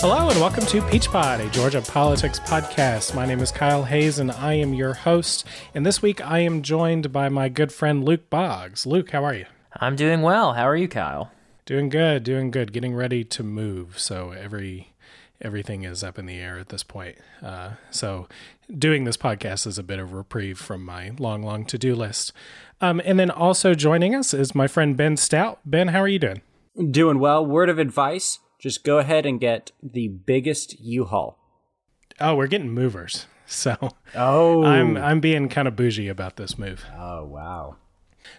Hello and welcome to Peach Pod, a Georgia politics podcast. My name is Kyle Hayes and I am your host. And this week I am joined by my good friend Luke Boggs. Luke, how are you? I'm doing well. How are you, Kyle? Doing good. Getting ready to move. So everything is up in the air at this point. So doing this podcast is a bit of reprieve from my long to-do list. And then also joining us is my friend Ben Stout. Ben, how are you doing? Doing well. Word of advice. Just go ahead and get the biggest U-Haul. Oh, we're getting movers. So I'm being kind of bougie about this move. Oh, wow.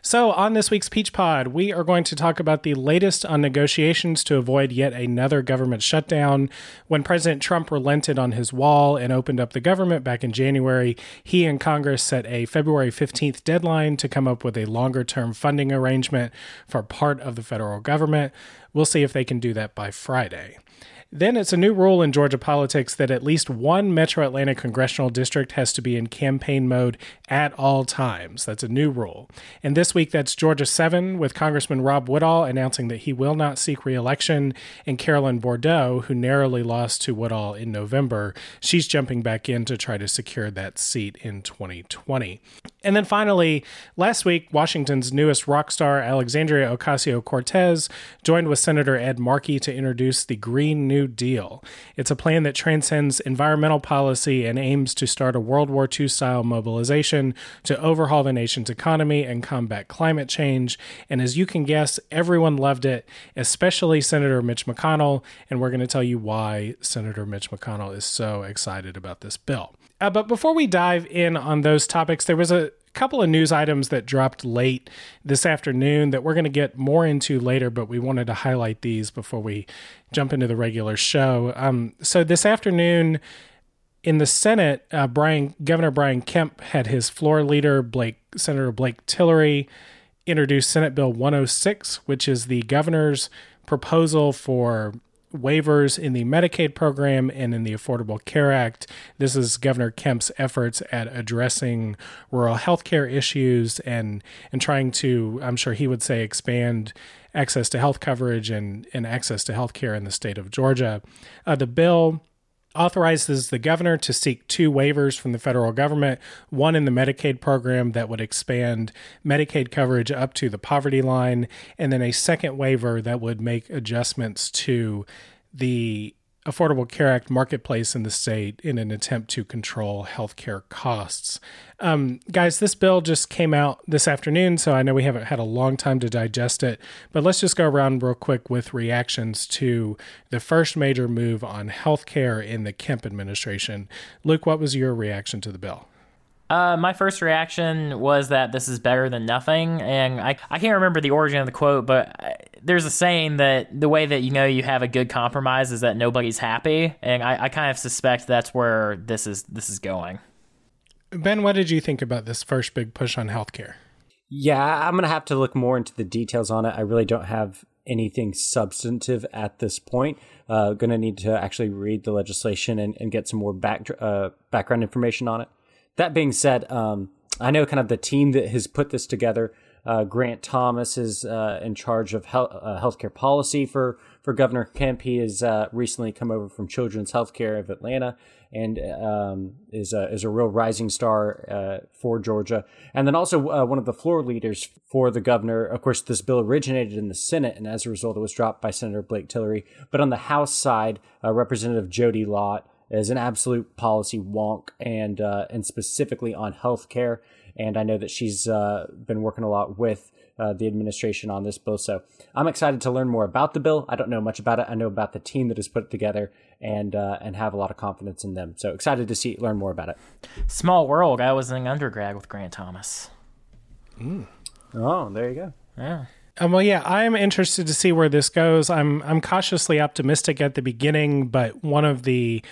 So on this week's Peach Pod, we are going to talk about the latest on negotiations to avoid yet another government shutdown. When President Trump relented on his wall and opened up the government back in January, he and Congress set a February 15th deadline to come up with a longer-term funding arrangement for part of the federal government. We'll see if they can do that by Friday. Then it's a new rule in Georgia politics that at least one Metro Atlanta congressional district has to be in campaign mode at all times. That's a new rule. And this week, that's Georgia 7, with Congressman Rob Woodall announcing that he will not seek re-election, and Carolyn Bourdeaux, who narrowly lost to Woodall in November, she's jumping back in to try to secure that seat in 2020. And then finally, last week, Washington's newest rock star, Alexandria Ocasio-Cortez, joined with Senator Ed Markey to introduce the Green New Deal. It's a plan that transcends environmental policy and aims to start a World War II-style mobilization to overhaul the nation's economy and combat climate change. And as you can guess, everyone loved it, especially Senator Mitch McConnell. And we're going to tell you why Senator Mitch McConnell is so excited about this bill. But before we dive in on those topics, there was a couple of news items that dropped late this afternoon that we're going to get more into later, but we wanted to highlight these before we jump into the regular show. So this afternoon in the Senate, Governor Brian Kemp had his floor leader, Senator Blake Tillery, introduce Senate Bill 106, which is the governor's proposal for waivers in the Medicaid program and in the Affordable Care Act. This is Governor Kemp's efforts at addressing rural healthcare issues and trying to, I'm sure he would say, expand access to health coverage and access to healthcare in the state of Georgia. The bill authorizes the governor to seek two waivers from the federal government, one in the Medicaid program that would expand Medicaid coverage up to the poverty line, and then a second waiver that would make adjustments to the Affordable Care Act marketplace in the state in an attempt to control healthcare costs. Guys, this bill just came out this afternoon, so I know we haven't had a long time to digest it, but let's just go around real quick with reactions to the first major move on healthcare in the Kemp administration. Luke, what was your reaction to the bill? My first reaction was that this is better than nothing, and I can't remember the origin of the quote, but there's a saying that the way that you know you have a good compromise is that nobody's happy, and I kind of suspect that's where this is going. Ben, what did you think about this first big push on healthcare? Yeah, I'm going to have to look more into the details on it. I really don't have anything substantive at this point. Going to need to actually read the legislation and get some more background information on it. That being said, I know kind of the team that has put this together. Grant Thomas is in charge of healthcare policy for Governor Kemp. He has recently come over from Children's Healthcare of Atlanta and is a real rising star for Georgia. And then also one of the floor leaders for the governor. Of course, this bill originated in the Senate, and as a result, it was dropped by Senator Blake Tillery. But on the House side, Representative Jody Lott is an absolute policy wonk, and specifically on healthcare. And I know that she's been working a lot with the administration on this bill. So I'm excited to learn more about the bill. I don't know much about it. I know about the team that has put it together and have a lot of confidence in them. So excited to learn more about it. Small world. I was an undergrad with Grant Thomas. Mm. Oh, there you go. Yeah. Well, yeah, I'm interested to see where this goes. I'm cautiously optimistic at the beginning, but one of the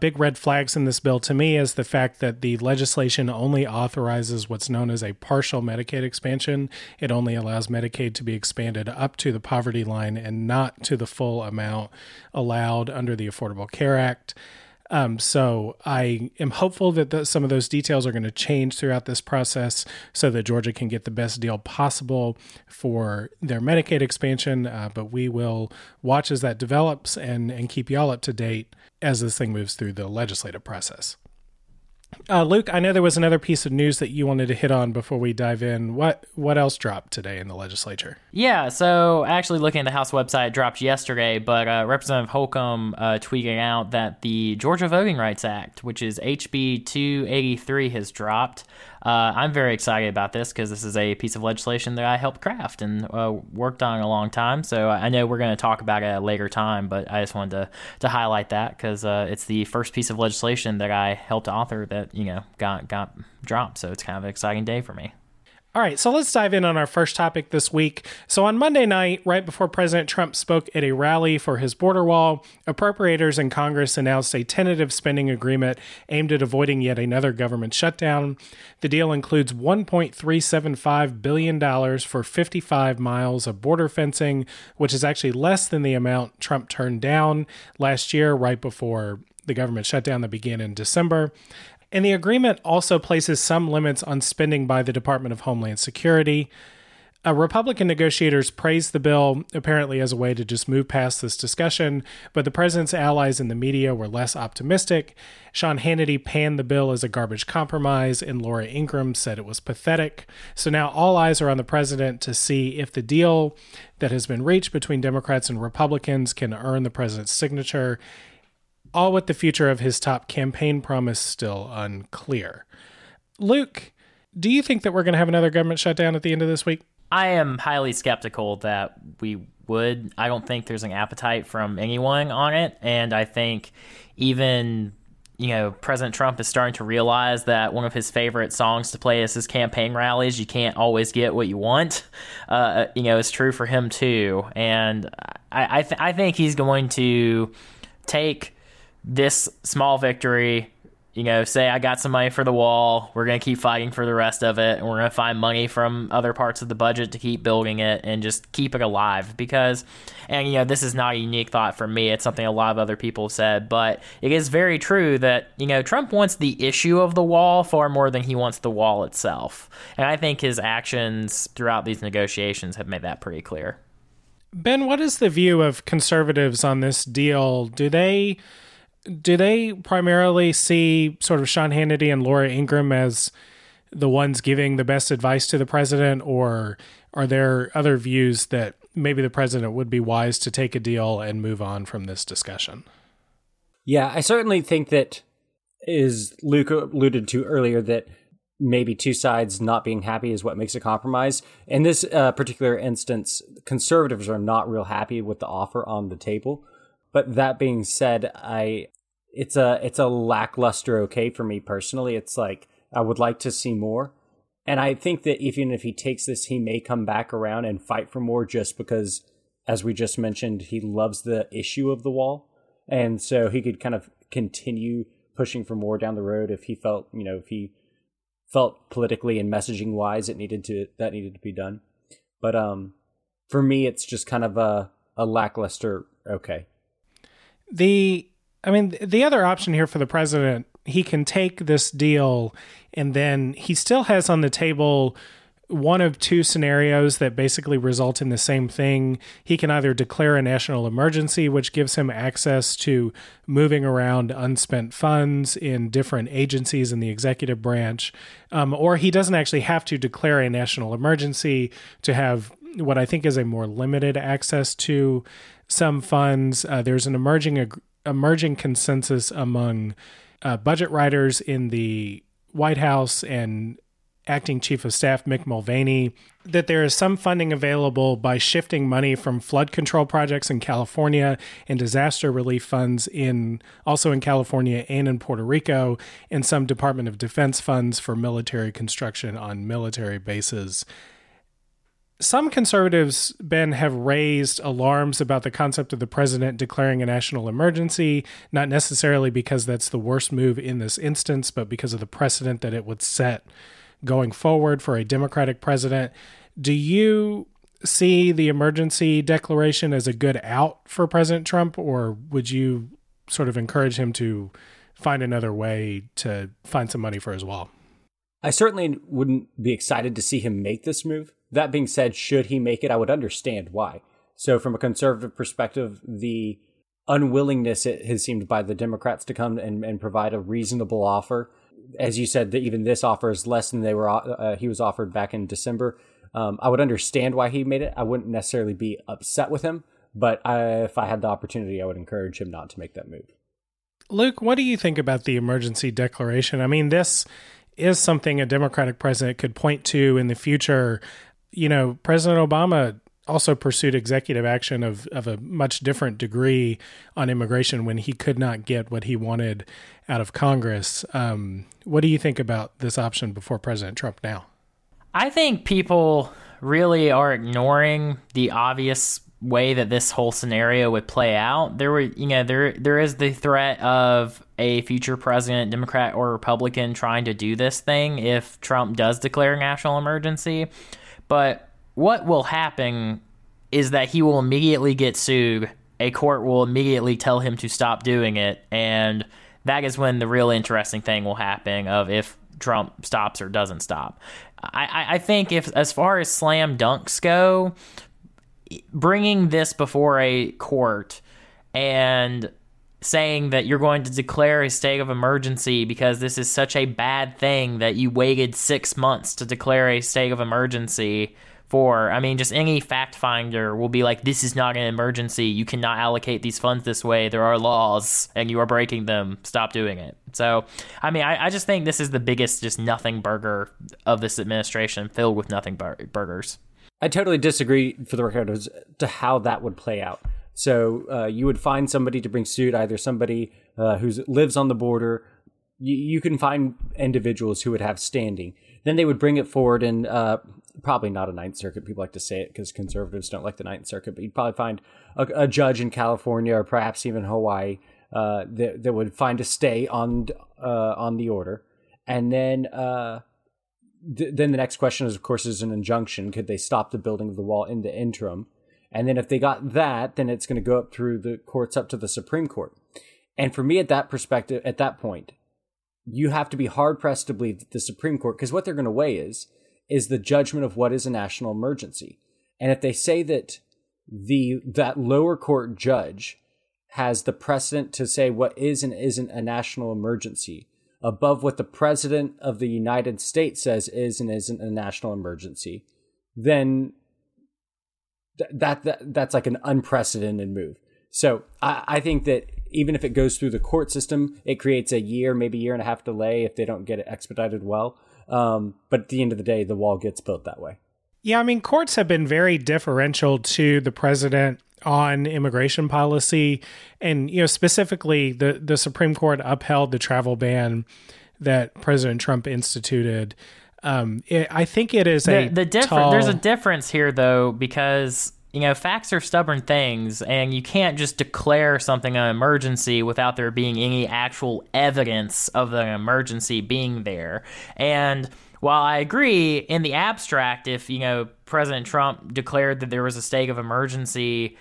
big red flags in this bill to me is the fact that the legislation only authorizes what's known as a partial Medicaid expansion. It only allows Medicaid to be expanded up to the poverty line and not to the full amount allowed under the Affordable Care Act. So I am hopeful that some of those details are going to change throughout this process so that Georgia can get the best deal possible for their Medicaid expansion. But we will watch as that develops and keep y'all up to date as this thing moves through the legislative process. Luke, I know there was another piece of news that you wanted to hit on before we dive in. What else dropped today in the legislature? Yeah, so actually looking at the House website, it dropped yesterday, but Representative Holcomb tweeting out that the Georgia Voting Rights Act, which is HB 283, has dropped. I'm very excited about this because this is a piece of legislation that I helped craft and worked on a long time. So I know we're going to talk about it at a later time, but I just wanted to highlight that because it's the first piece of legislation that I helped author that, you know, got dropped. So it's kind of an exciting day for me. All right, so let's dive in on our first topic this week. So on Monday night, right before President Trump spoke at a rally for his border wall, appropriators in Congress announced a tentative spending agreement aimed at avoiding yet another government shutdown. The deal includes $1.375 billion for 55 miles of border fencing, which is actually less than the amount Trump turned down last year, right before the government shutdown that began in December. And the agreement also places some limits on spending by the Department of Homeland Security. Republican negotiators praised the bill, apparently as a way to just move past this discussion, but the president's allies in the media were less optimistic. Sean Hannity panned the bill as a garbage compromise, and Laura Ingraham said it was pathetic. So now all eyes are on the president to see if the deal that has been reached between Democrats and Republicans can earn the president's signature, all with the future of his top campaign promise still unclear. Luke, do you think that we're going to have another government shutdown at the end of this week? I am highly skeptical that we would. I don't think there's an appetite from anyone on it. And I think even, you know, President Trump is starting to realize that one of his favorite songs to play is his campaign rallies. You can't always get what you want. You know, it's true for him too. And I think he's going to take this small victory, you know, say I got some money for the wall, we're going to keep fighting for the rest of it, and we're going to find money from other parts of the budget to keep building it and just keep it alive. Because, and you know, this is not a unique thought for me, it's something a lot of other people have said, but it is very true that, you know, Trump wants the issue of the wall far more than he wants the wall itself. And I think his actions throughout these negotiations have made that pretty clear. Ben, what is the view of conservatives on this deal? Do they primarily see sort of Sean Hannity and Laura Ingraham as the ones giving the best advice to the president, or are there other views that maybe the president would be wise to take a deal and move on from this discussion? Yeah, I certainly think that, as Luke alluded to earlier, that maybe two sides not being happy is what makes a compromise. In this particular instance, conservatives are not real happy with the offer on the table. But that being said, it's a lackluster okay for me personally. It's like I would like to see more. And I think that even if he takes this, he may come back around and fight for more just because, as we just mentioned, he loves the issue of the wall. And so he could kind of continue pushing for more down the road if he felt, you know, if he felt politically and messaging wise that needed to be done. But for me, it's just kind of a lackluster okay. The other option here for the president, he can take this deal and then he still has on the table one of two scenarios that basically result in the same thing. He can either declare a national emergency, which gives him access to moving around unspent funds in different agencies in the executive branch, or he doesn't actually have to declare a national emergency to have what I think is a more limited access to some funds. There's an emerging consensus among budget writers in the White House and Acting Chief of Staff Mick Mulvaney that there is some funding available by shifting money from flood control projects in California and disaster relief funds also in California and in Puerto Rico, and some Department of Defense funds for military construction on military bases. Some conservatives, Ben, have raised alarms about the concept of the president declaring a national emergency, not necessarily because that's the worst move in this instance, but because of the precedent that it would set going forward for a Democratic president. Do you see the emergency declaration as a good out for President Trump, or would you sort of encourage him to find another way to find some money for his wall. I certainly wouldn't be excited to see him make this move. That being said, should he make it, I would understand why. So from a conservative perspective, the unwillingness, it has seemed, by the Democrats to come and provide a reasonable offer. As you said, that even this offer is less than he was offered back in December. I would understand why he made it. I wouldn't necessarily be upset with him, but if I had the opportunity, I would encourage him not to make that move. Luke, what do you think about the emergency declaration? I mean, this is something a Democratic president could point to in the future. You know, President Obama also pursued executive action of a much different degree on immigration when he could not get what he wanted out of Congress. What do you think about this option before President Trump now? I think people really are ignoring the obvious way that this whole scenario would play out. There is the threat of a future president, Democrat or Republican, trying to do this thing if Trump does declare a national emergency. But what will happen is that he will immediately get sued. A court will immediately tell him to stop doing it. And that is when the real interesting thing will happen of if Trump stops or doesn't stop. I think if, as far as slam dunks go, bringing this before a court and saying that you're going to declare a state of emergency because this is such a bad thing that you waited 6 months to declare a state of emergency for, I mean, just any fact finder will be like, this is not an emergency. You cannot allocate these funds this way. There are laws and you are breaking them. Stop doing it. So, I mean, I just think this is the biggest just nothing burger of this administration, filled with nothing burgers. I totally disagree, for the record, as to how that would play out. So you would find somebody to bring suit, either somebody who lives on the border. You can find individuals who would have standing. Then they would bring it forward in probably not a Ninth Circuit. People like to say it because conservatives don't like the Ninth Circuit. But you'd probably find a judge in California or perhaps even Hawaii that would find a stay on the order. And then... Then the next question is, of course, is an injunction. Could they stop the building of the wall in the interim? And then if they got that, then it's going to go up through the courts up to the Supreme Court. And for me, at that perspective, at that point, you have to be hard-pressed to believe that the Supreme Court, because what they're going to weigh is the judgment of what is a national emergency. And if they say that that lower court judge has the precedent to say what is and isn't a national emergency above what the president of the United States says is and isn't a national emergency, then that's like an unprecedented move. So I think that even if it goes through the court system, it creates a year, maybe year and a half delay if they don't get it expedited well. But at the end of the day, the wall gets built that way. Yeah, I mean, courts have been very deferential to the president on immigration policy. And, you know, specifically the Supreme Court upheld the travel ban that President Trump instituted. I think it is there's a difference here, though, because, you know, facts are stubborn things and you can't just declare something an emergency without there being any actual evidence of the emergency being there. And while I agree in the abstract, if, you know, President Trump declared that there was a state of emergency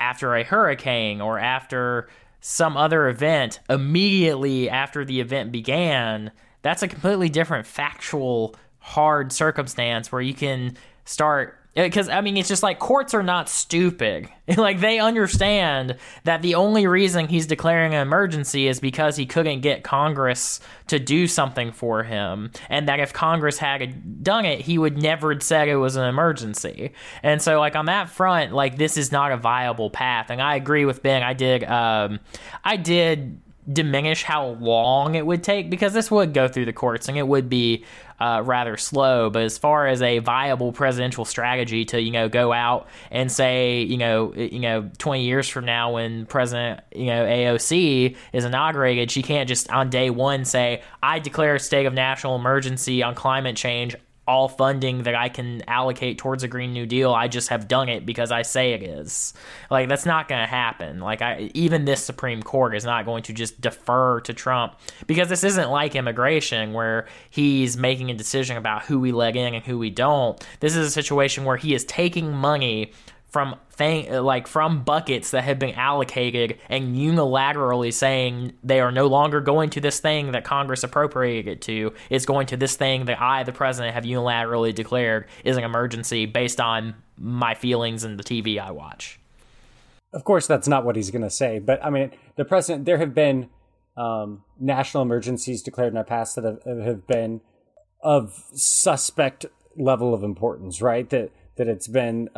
after a hurricane or after some other event immediately after the event began, that's a completely different factual hard circumstance where you can start, because I mean, it's just like courts are not stupid. Like, they understand that the only reason he's declaring an emergency is because he couldn't get Congress to do something for him, and that if Congress had done it, he would never have said it was an emergency. And so, like, on that front, like, this is not a viable path. And I agree with Ben. I did diminish how long it would take, because this would go through the courts and it would be rather slow. But as far as a viable presidential strategy to, you know, go out and say, you know, 20 years from now when President, you know, AOC is inaugurated, she can't just on day one say, I declare a state of national emergency on climate change. All funding that I can allocate towards a Green New Deal, I just have done it because I say it is. Like, that's not going to happen. Like, even this Supreme Court is not going to just defer to Trump, because this isn't like immigration where he's making a decision about who we let in and who we don't. This is a situation where he is taking money from buckets that have been allocated and unilaterally saying they are no longer going to this thing that Congress appropriated it to. It's going to this thing that I, the president, have unilaterally declared is an emergency based on my feelings and the TV I watch. Of course, that's not what he's going to say. But I mean, the president, there have been national emergencies declared in our past that have been of suspect level of importance, right? That it's been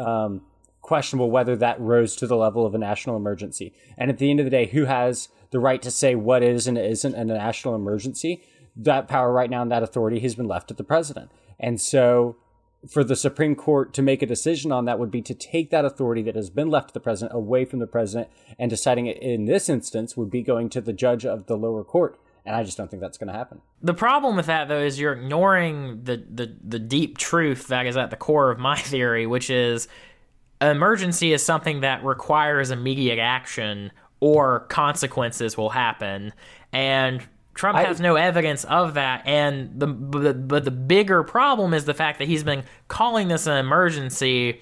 questionable whether that rose to the level of a national emergency. And at the end of the day, who has the right to say what is and isn't a national emergency? That power right now and that authority has been left to the president. And so for the Supreme Court to make a decision on that would be to take that authority that has been left to the president away from the president, and deciding it in this instance would be going to the judge of the lower court. And I just don't think that's going to happen. The problem with that, though, is you're ignoring the deep truth that is at the core of my theory, which is emergency is something that requires immediate action or consequences will happen. And Trump has no evidence of that. And the bigger problem is the fact that he's been calling this an emergency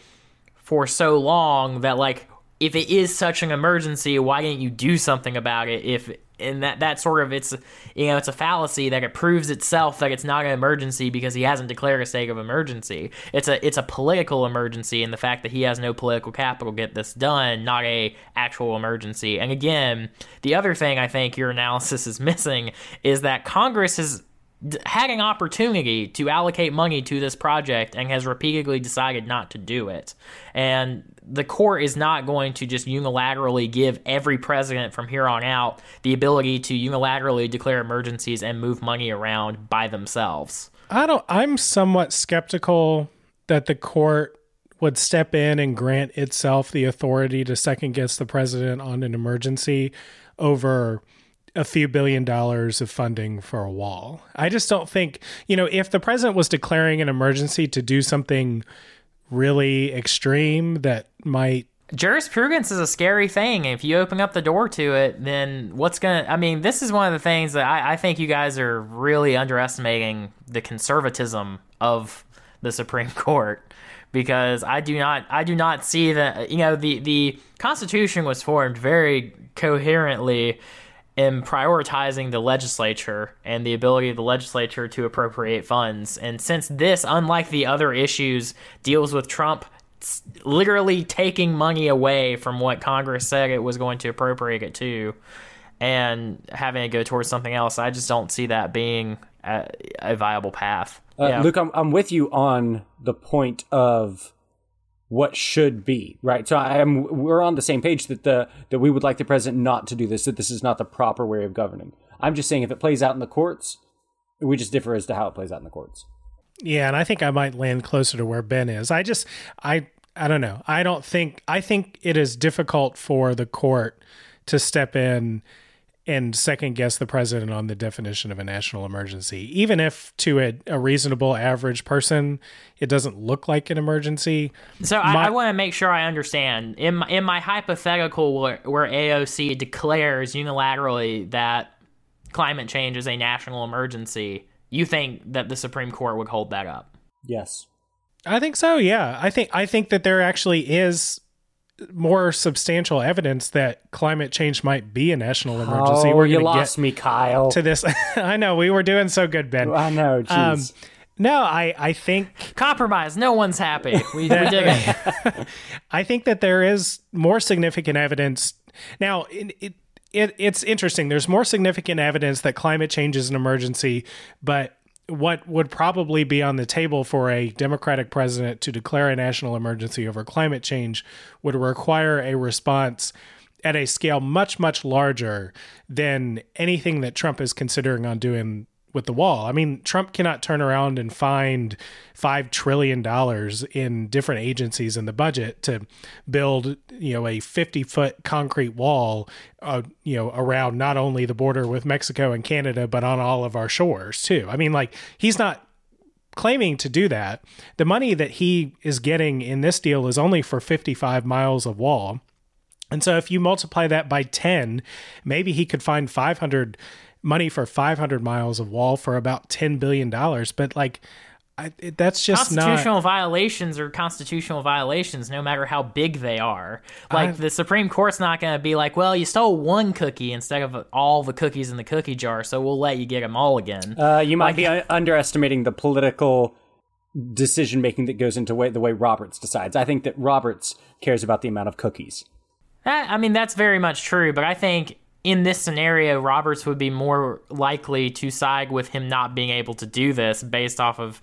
for so long that, like, if it is such an emergency, why didn't you do something about it? It's a fallacy that it proves itself that it's not an emergency because he hasn't declared a state of emergency. It's a political emergency in the fact that he has no political capital to get this done, not a actual emergency. And again, the other thing I think your analysis is missing is that Congress has had an opportunity to allocate money to this project and has repeatedly decided not to do it. And the court is not going to just unilaterally give every president from here on out the ability to unilaterally declare emergencies and move money around by themselves. I'm somewhat skeptical that the court would step in and grant itself the authority to second guess the president on an emergency over a few $billions of funding for a wall. I just don't think, if the president was declaring an emergency to do something really extreme that might... Jurisprudence is a scary thing. If you open up the door to it, then what's going to... I mean, this is one of the things that I think you guys are really underestimating the conservatism of the Supreme Court, because I do not see that... The Constitution was formed very coherently in prioritizing the legislature and the ability of the legislature to appropriate funds. And since this, unlike the other issues, deals with Trump literally taking money away from what Congress said it was going to appropriate it to and having it go towards something else, I just don't see that being a viable path. Luke, I'm with you on the point of what should be, right? So we're on the same page that we would like the president not to do this, that this is not the proper way of governing. I'm just saying if it plays out in the courts, we just differ as to how it plays out in the courts. Yeah, and I think I might land closer to where Ben is. I don't know. I think it is difficult for the court to step in and second guess the president on the definition of a national emergency. Even if to a reasonable average person, it doesn't look like an emergency. So I want to make sure I understand. In my hypothetical where AOC declares unilaterally that climate change is a national emergency, you think that the Supreme Court would hold that up? Yes. I think so, yeah. I think that there actually is more substantial evidence that climate change might be a national emergency. Oh, you lost me, Kyle. To this, I know we were doing so good, Ben. I know. Jeez. I think compromise. No one's happy. We did it. I think that there is more significant evidence now. It's interesting. There's more significant evidence that climate change is an emergency, but what would probably be on the table for a Democratic president to declare a national emergency over climate change would require a response at a scale much, much larger than anything that Trump is considering on doing with the wall. I mean, Trump cannot turn around and find $5 trillion in different agencies in the budget to build, a 50-foot concrete wall, around not only the border with Mexico and Canada, but on all of our shores too. I mean, he's not claiming to do that. The money that he is getting in this deal is only for 55 miles of wall. And so if you multiply that by 10, maybe he could find money for 500 miles of wall for about $10 billion. But That's just constitutional violations are constitutional violations, no matter how big they are. Like the Supreme Court's not going to be like, well, you stole one cookie instead of all the cookies in the cookie jar, so we'll let you get them all again. You might be underestimating the political decision making that goes into the way Roberts decides. I think that Roberts cares about the amount of cookies. I mean, that's very much true, but I think in this scenario, Roberts would be more likely to side with him not being able to do this based off of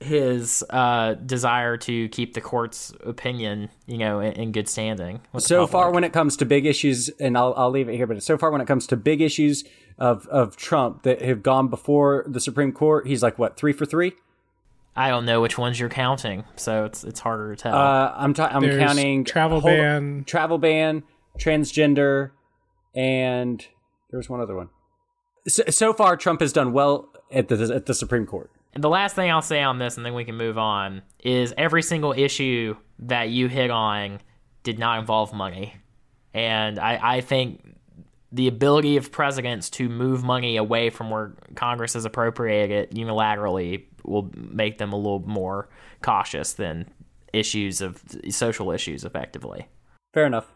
his desire to keep the court's opinion, you know, in good standing. So far, when it comes to big issues, and I'll leave it here, but so far when it comes to big issues of Trump that have gone before the Supreme Court, he's like, what, 3 for 3? I don't know which ones you're counting, so it's harder to tell. I'm counting travel ban, transgender, and there was one other one. So far, Trump has done well at the Supreme Court. And the last thing I'll say on this, and then we can move on, is every single issue that you hit on did not involve money. And I think the ability of presidents to move money away from where Congress has appropriated it unilaterally will make them a little more cautious than social issues, effectively. Fair enough.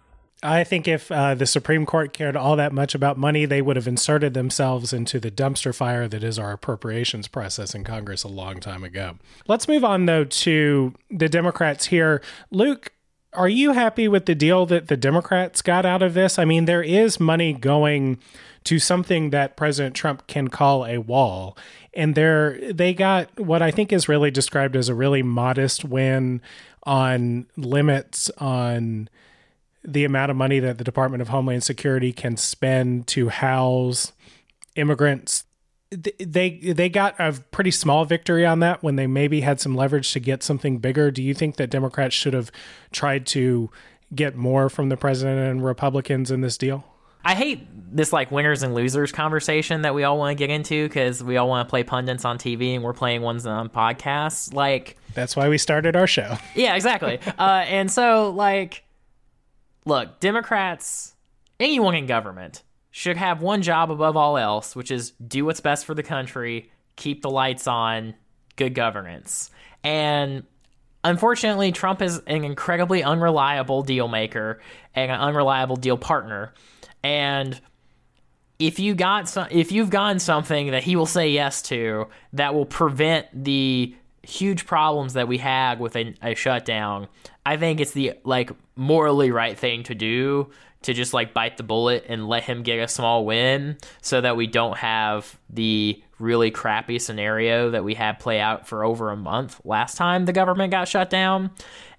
I think if the Supreme Court cared all that much about money, they would have inserted themselves into the dumpster fire that is our appropriations process in Congress a long time ago. Let's move on, though, to the Democrats here. Luke, are you happy with the deal that the Democrats got out of this? I mean, there is money going to something that President Trump can call a wall. And they got what I think is really described as a really modest win on limits on the amount of money that the Department of Homeland Security can spend to house immigrants. They got a pretty small victory on that when they maybe had some leverage to get something bigger. Do you think that Democrats should have tried to get more from the president and Republicans in this deal? I hate this like winners and losers conversation that we all want to get into because we all want to play pundits on TV and we're playing ones on podcasts. Like, that's why we started our show. Yeah, exactly. And so like, look, Democrats, anyone in government should have one job above all else, which is do what's best for the country, keep the lights on, good governance. And unfortunately, Trump is an incredibly unreliable deal maker and an unreliable deal partner. And if you've gotten something that he will say yes to, that will prevent the huge problems that we had with a shutdown, I think it's the like morally right thing to do to just like bite the bullet and let him get a small win so that we don't have the really crappy scenario that we had play out for over a month last time the government got shut down.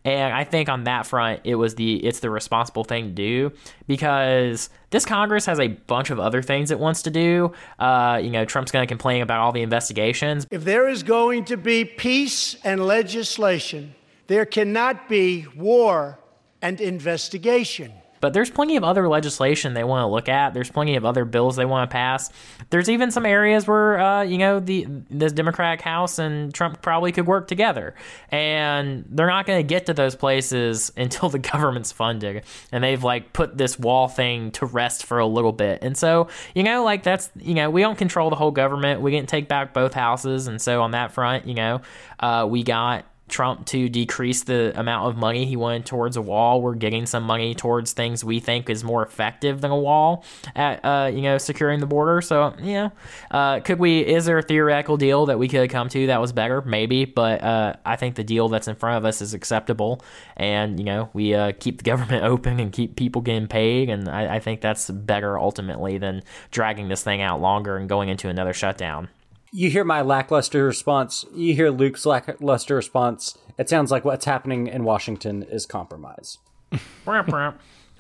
And I think on that front, it's the responsible thing to do because this Congress has a bunch of other things it wants to do. You know, Trump's going to complain about all the investigations. If there is going to be peace and legislation, there cannot be war and investigation. But there's plenty of other legislation they want to look at. There's plenty of other bills they want to pass. There's even some areas where, you know, the Democratic House and Trump probably could work together. And they're not going to get to those places until the government's funded. And they've, like, put this wall thing to rest for a little bit. And so, you know, like, that's, you know, we don't control the whole government. We didn't take back both houses. And so on that front, you know, we got Trump to decrease the amount of money he wanted towards a wall. We're getting some money towards things we think is more effective than a wall at, you know, securing the border. So, you know, is there a theoretical deal that we could have come to that was better? Maybe, but I think the deal that's in front of us is acceptable. And, you know, we keep the government open and keep people getting paid. And I think that's better ultimately than dragging this thing out longer and going into another shutdown. You hear my lackluster response. You hear Luke's lackluster response. It sounds like what's happening in Washington is compromise.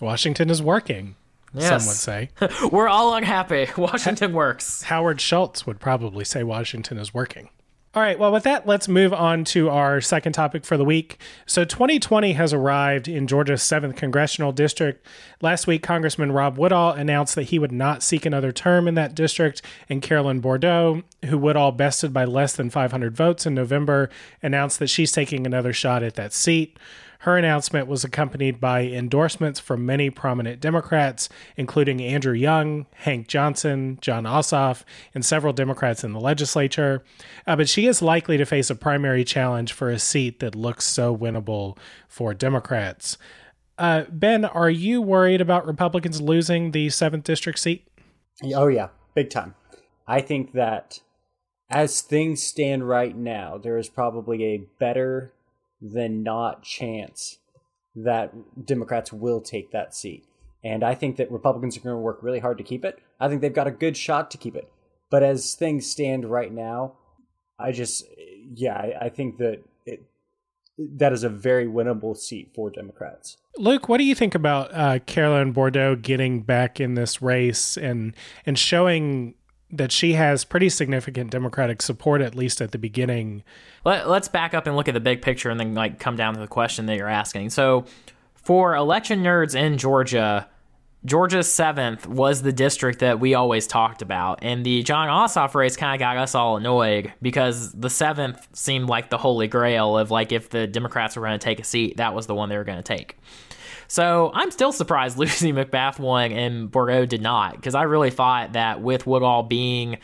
Washington is working, yes. Some would say. We're all unhappy. Washington works. Howard Schultz would probably say Washington is working. All right. Well, with that, let's move on to our second topic for the week. So 2020 has arrived in Georgia's 7th Congressional District. Last week, Congressman Rob Woodall announced that he would not seek another term in that district. And Carolyn Bourdeaux, who Woodall bested by less than 500 votes in November, announced that she's taking another shot at that seat. Her announcement was accompanied by endorsements from many prominent Democrats, including Andrew Young, Hank Johnson, John Ossoff, and several Democrats in the legislature. But she is likely to face a primary challenge for a seat that looks so winnable for Democrats. Ben, are you worried about Republicans losing the 7th district seat? Oh, yeah. Big time. I think that as things stand right now, there is probably a better than not chance that Democrats will take that seat. And I think that Republicans are going to work really hard to keep it. I think they've got a good shot to keep it. But as things stand right now, I think that that is a very winnable seat for Democrats. Luke, what do you think about Carolyn Bourdeaux getting back in this race and showing that she has pretty significant Democratic support, at least at the beginning? Let's back up and look at the big picture and then come down to the question that you're asking. So for election nerds in Georgia, Georgia's 7th was the district that we always talked about. And the John Ossoff race kind of got us all annoyed because the 7th seemed like the holy grail of if the Democrats were going to take a seat, that was the one they were going to take. So I'm still surprised Lucy McBath won and Bourdeaux did not, because I really thought that with Woodall being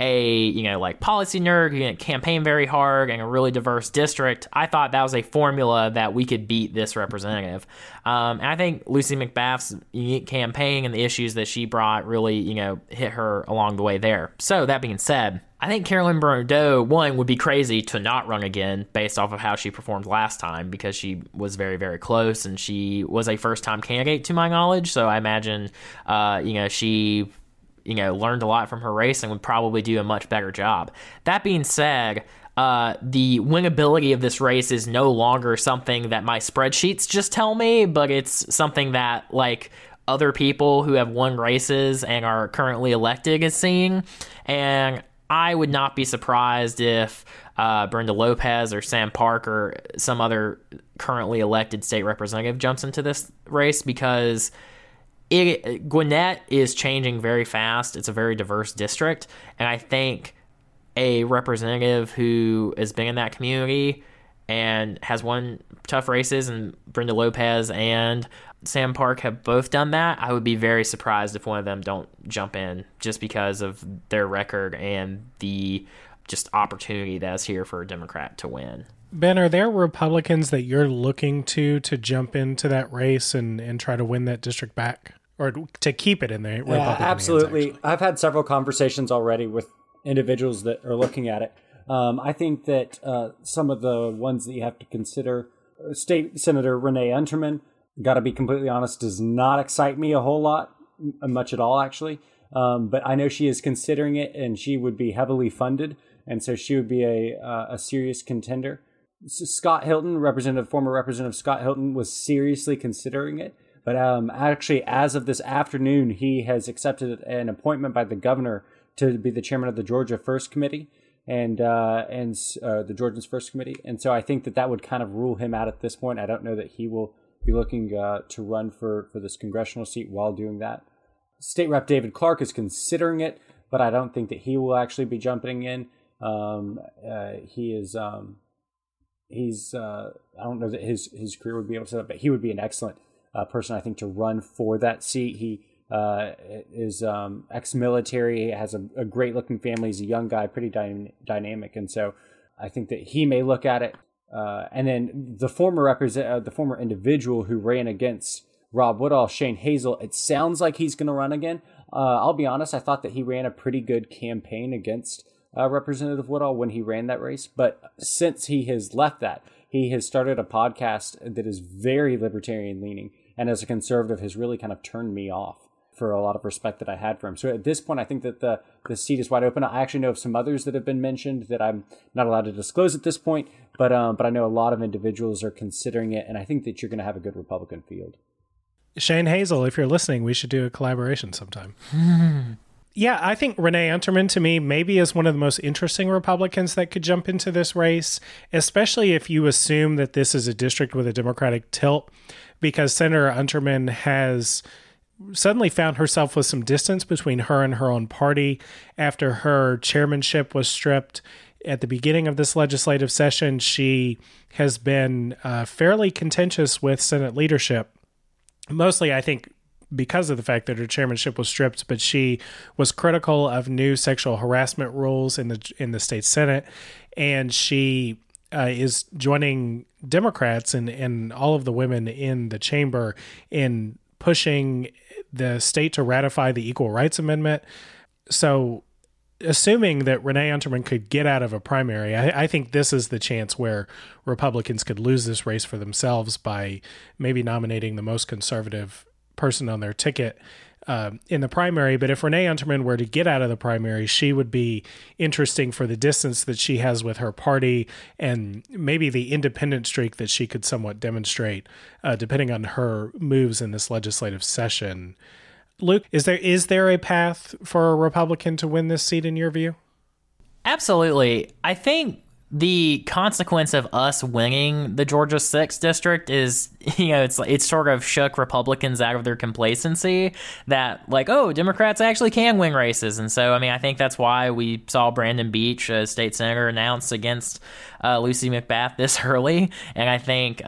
a policy nerd, campaign very hard and a really diverse district, I thought that was a formula that we could beat this representative. And I think Lucy McBath's unique campaign and the issues that she brought really hit her along the way there. So that being said, I think Carolyn Bourdeaux, one, would be crazy to not run again based off of how she performed last time, because she was very, very close and she was a first-time candidate to my knowledge. So I imagine she learned a lot from her race and would probably do a much better job. That being said, the winnability of this race is no longer something that my spreadsheets just tell me, but it's something that other people who have won races and are currently elected is seeing. And I would not be surprised if Brenda Lopez or Sam Park or some other currently elected state representative jumps into this race, because Gwinnett is changing very fast. It's a very diverse district, and I think a representative who has been in that community and has won tough races, and Brenda Lopez and Sam Park have both done that, I would be very surprised if one of them don't jump in, just because of their record and the just opportunity that is here for a Democrat to win. Ben, are there Republicans that you're looking to jump into that race and try to win that district back, or to keep it in there? Yeah, absolutely. I've had several conversations already with individuals that are looking at it. I think that some of the ones that you have to consider, State Senator Renee Unterman, got to be completely honest, does not excite me a whole lot, much at all, actually. But I know she is considering it, and she would be heavily funded, and so she would be a serious contender. Scott Hilton, former Representative Scott Hilton, was seriously considering it. But actually, as of this afternoon, he has accepted an appointment by the governor to be the chairman of the Georgia First Committee and the Georgians First Committee. And so I think that would kind of rule him out at this point. I don't know that he will be looking to run for this congressional seat while doing that. State Rep David Clark is considering it, but I don't think that he will actually be jumping in. I don't know that his career would be able to, but he would be an excellent person, I think, to run for that seat. He is ex-military, has a great-looking family. He's a young guy, pretty dynamic, and so I think that he may look at it. And then the former individual who ran against Rob Woodall, Shane Hazel, it sounds like he's going to run again. I'll be honest, I thought that he ran a pretty good campaign against Representative Woodall when he ran that race. But since he has left that, he has started a podcast that is very libertarian leaning, and as a conservative has really kind of turned me off for a lot of respect that I had for him. So at this point, I think that the seat is wide open. I actually know of some others that have been mentioned that I'm not allowed to disclose at this point, but I know a lot of individuals are considering it, and I think that you're going to have a good Republican field. Shane Hazel, if you're listening, we should do a collaboration sometime. Yeah, I think Renee Unterman, to me, maybe is one of the most interesting Republicans that could jump into this race, especially if you assume that this is a district with a Democratic tilt, because Senator Unterman has suddenly found herself with some distance between her and her own party after her chairmanship was stripped. at the beginning of this legislative session, she has been fairly contentious with Senate leadership, mostly, I think, because of the fact that her chairmanship was stripped, but she was critical of new sexual harassment rules in the state Senate, and she is joining Democrats and all of the women in the chamber in pushing the state to ratify the Equal Rights Amendment. So assuming that Renee Unterman could get out of a primary, I think this is the chance where Republicans could lose this race for themselves by maybe nominating the most conservative person on their ticket in the primary. But if Renee Unterman were to get out of the primary, she would be interesting for the distance that she has with her party and maybe the independent streak that she could somewhat demonstrate, depending on her moves in this legislative session. Luke, is there a path for a Republican to win this seat in your view? Absolutely. I think the consequence of us winning the Georgia 6th district is, it's sort of shook Republicans out of their complacency that, like, oh, Democrats actually can win races. And so, I think that's why we saw Brandon Beach, a state senator, announce against Lucy McBath this early. And I think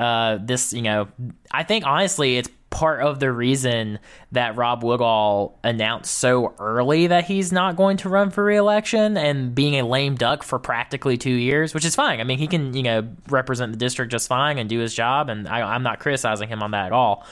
honestly, it's part of the reason that Rob Woodall announced so early that he's not going to run for re-election and being a lame duck for practically 2 years, which is fine. He can, represent the district just fine and do his job, and I'm not criticizing him on that at all.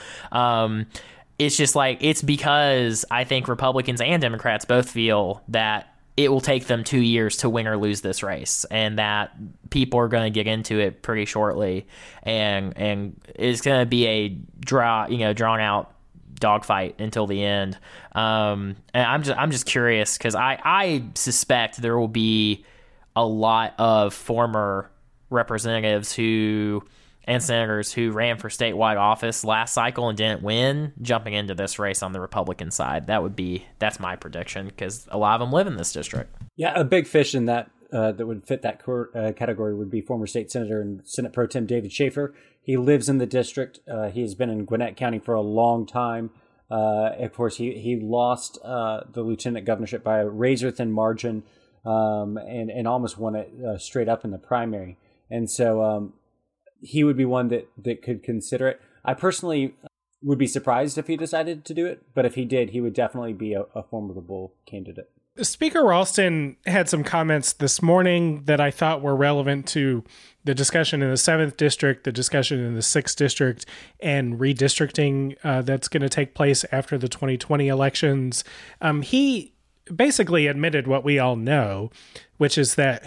It's just it's because I think Republicans and Democrats both feel that it will take them 2 years to win or lose this race, and that people are going to get into it pretty shortly, and it's going to be a drawn out dogfight until the end. And I'm just curious, because I suspect there will be a lot of former representatives and senators who ran for statewide office last cycle and didn't win, jumping into this race on the Republican side. That's my prediction, because a lot of them live in this district. Yeah, a big fish in that that would fit that category would be former state senator and Senate Pro Tem David Schaefer. He lives in the district. He has been in Gwinnett County for a long time. Of course, he lost the lieutenant governorship by a razor-thin margin and almost won it straight up in the primary. And so he would be one that could consider it. I personally would be surprised if he decided to do it, but if he did, he would definitely be a formidable candidate. Speaker Ralston had some comments this morning that I thought were relevant to the discussion in the 7th district, the discussion in the 6th district, and redistricting that's going to take place after the 2020 elections. He basically admitted what we all know, which is that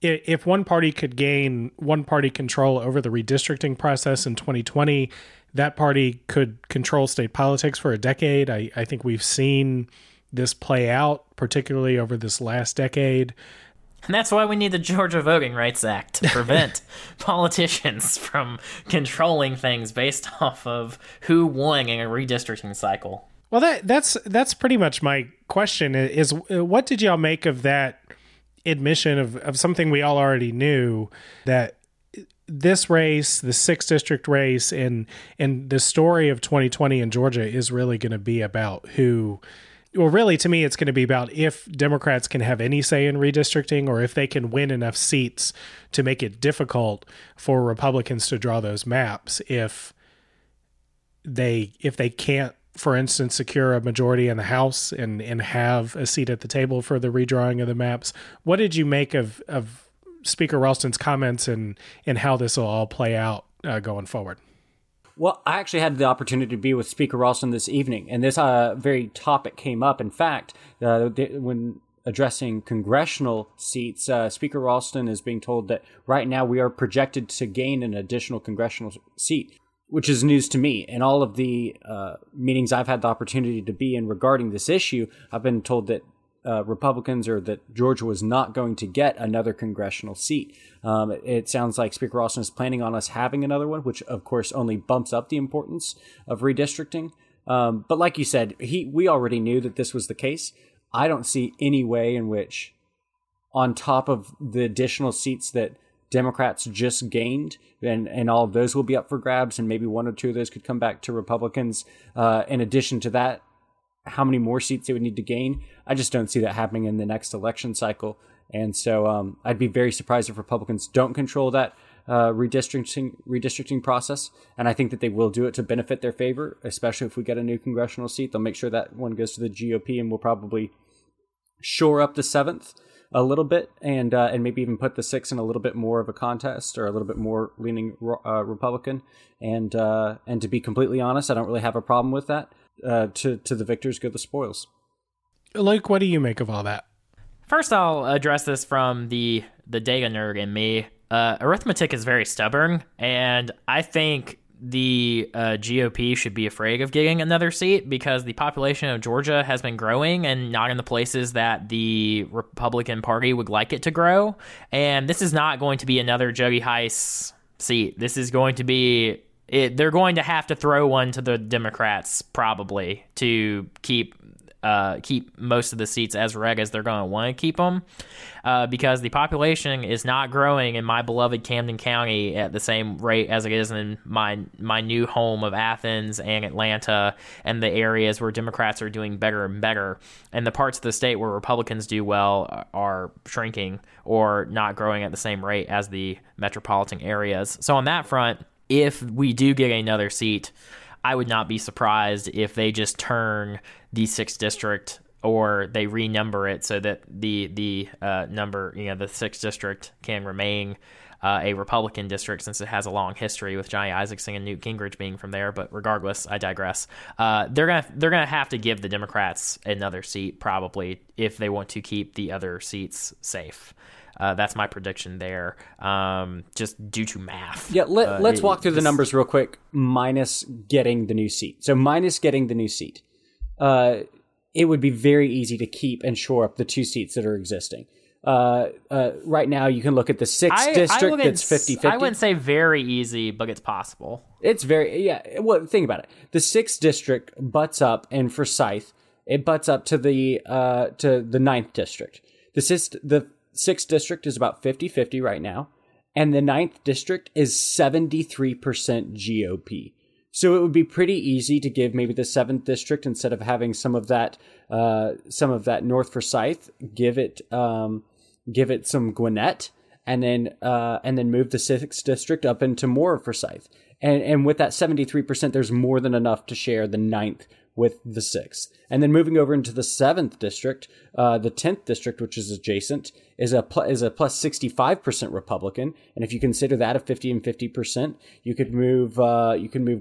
if one party could gain one party control over the redistricting process in 2020, that party could control state politics for a decade. I think we've seen this play out, particularly over this last decade. And that's why we need the Georgia Voting Rights Act to prevent politicians from controlling things based off of who won in a redistricting cycle. Well, that's pretty much my question is, what did y'all make of that admission of something we all already knew, that this race, the 6th district race, and the story of 2020 in Georgia is really going to be about to me, it's going to be about if Democrats can have any say in redistricting, or if they can win enough seats to make it difficult for Republicans to draw those maps. If they can't, for instance, secure a majority in the House and have a seat at the table for the redrawing of the maps. What did you make of Speaker Ralston's comments and how this will all play out going forward? Well, I actually had the opportunity to be with Speaker Ralston this evening, and this very topic came up. In fact, when addressing congressional seats, Speaker Ralston is being told that right now we are projected to gain an additional congressional seat, which is news to me. And all of the meetings I've had the opportunity to be in regarding this issue, I've been told that Republicans, or that Georgia was not going to get another congressional seat. It sounds like Speaker Ralston is planning on us having another one, which of course only bumps up the importance of redistricting. But like you said, we already knew that this was the case. I don't see any way in which, on top of the additional seats that Democrats just gained, and all of those will be up for grabs, and maybe one or two of those could come back to Republicans. In addition to that, how many more seats they would need to gain? I just don't see that happening in the next election cycle. And so I'd be very surprised if Republicans don't control that redistricting process. And I think that they will do it to benefit their favor, especially if we get a new congressional seat. They'll make sure that one goes to the GOP, and we'll probably shore up the 7th a little bit, and maybe even put the 6th in a little bit more of a contest, or a little bit more leaning Republican. And to be completely honest, I don't really have a problem with that. To the victors go the spoils. Luke, what do you make of all that? First, I'll address this from the data nerd in me. Arithmetic is very stubborn, and I think the GOP should be afraid of getting another seat, because the population of Georgia has been growing and not in the places that the Republican Party would like it to grow. And this is not going to be another Jody Heiss seat. This is going to be... they're going to have to throw one to the Democrats, probably, to keep most of the seats as reg as they're going to want to keep them, because the population is not growing in my beloved Camden County at the same rate as it is in my new home of Athens and Atlanta, and the areas where Democrats are doing better and better, and the parts of the state where Republicans do well are shrinking or not growing at the same rate as the metropolitan areas. So on that front, if we do get another seat, I would not be surprised if they just turn the 6th district, or they renumber it so that the 6th district can remain a Republican district, since it has a long history with Johnny Isaacson and Newt Gingrich being from there. But regardless, I digress. They're gonna have to give the Democrats another seat, probably, if they want to keep the other seats safe. That's my prediction there, just due to math. Yeah, let's walk through the numbers real quick, minus getting the new seat. So minus getting the new seat, it would be very easy to keep and shore up the two seats that are existing. Right now, you can look at the 6th district that's 50-50. I wouldn't say very easy, but it's possible. It's very, yeah. Well, think about it. The 6th district butts up, and for Scythe, it butts up to the 9th district. The 6th district is about 50-50 right now, and the 9th district is 73% GOP. So it would be pretty easy to give maybe the 7th district, instead of having some of that North Forsyth, give it some Gwinnett, and then move the 6th district up into more of Forsyth. And with that 73%, there's more than enough to share the 9th with the 6th. And then moving over into the 7th district, the 10th district, which is adjacent, is a plus 65% Republican. And if you consider that a 50 and 50%, you can move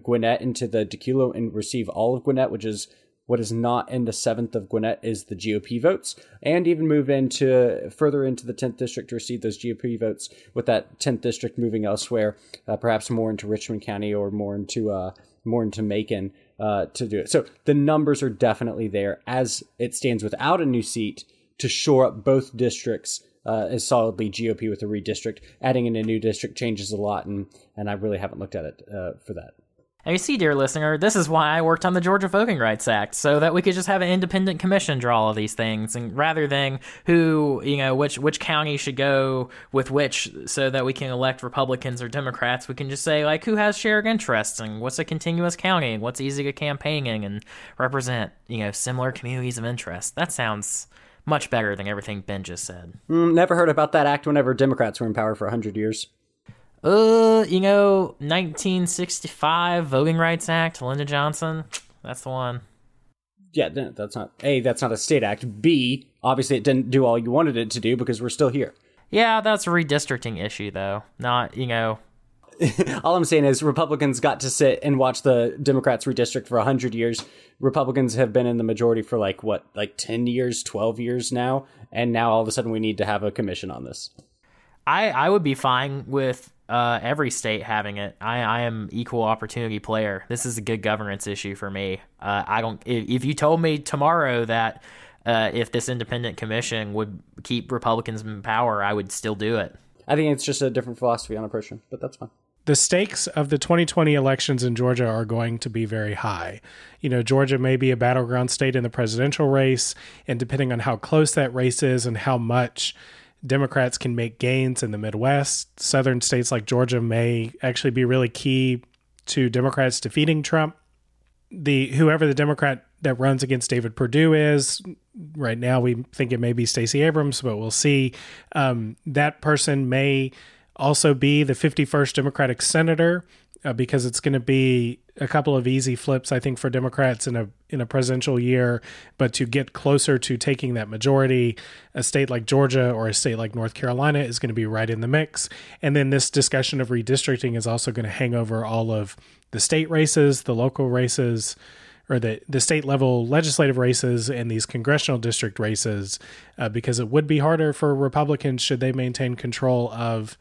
Gwinnett into the Deculo and receive all of Gwinnett, which is what is not in the 7th of Gwinnett is the GOP votes, and even move into further into the 10th district to receive those GOP votes, with that 10th district moving elsewhere, perhaps more into Richmond County, or more into Macon, to do it. So the numbers are definitely there as it stands without a new seat to shore up both districts as solidly GOP with a redistrict. Adding in a new district changes a lot, and I really haven't looked at it for that. And you see, dear listener, this is why I worked on the Georgia Voting Rights Act, so that we could just have an independent commission draw all of these things, and rather than which county should go with which, so that we can elect Republicans or Democrats, we can just say, like, who has shared interests, and what's a continuous county, and what's easy to campaign in, and represent, similar communities of interest. That sounds much better than everything Ben just said. Never heard about that act whenever Democrats were in power for 100 years. 1965 Voting Rights Act, Lyndon Johnson. That's the one. Yeah, that's not A, that's not a state act. B, obviously it didn't do all you wanted it to do, because we're still here. Yeah, that's a redistricting issue, though. Not. All I'm saying is Republicans got to sit and watch the Democrats redistrict for 100 years. Republicans have been in the majority for 10 years, 12 years now. And now all of a sudden we need to have a commission on this. I would be fine with every state having it. I am equal opportunity player. This is a good governance issue for me. If you told me tomorrow that if this independent commission would keep Republicans in power, I would still do it. I think it's just a different philosophy on oppression, but that's fine. The stakes of the 2020 elections in Georgia are going to be very high. Georgia may be a battleground state in the presidential race, and depending on how close that race is and how much Democrats can make gains in the Midwest, southern states like Georgia may actually be really key to Democrats defeating Trump. Whoever the Democrat that runs against David Perdue is. Right now, we think it may be Stacey Abrams, but we'll see. That person may also be the 51st Democratic senator, because it's going to be a couple of easy flips, I think, for Democrats in a presidential year. But to get closer to taking that majority, a state like Georgia or a state like North Carolina is going to be right in the mix. And then this discussion of redistricting is also going to hang over all of the state races, the local races, or the state level legislative races and these congressional district races, because it would be harder for Republicans should they maintain control of,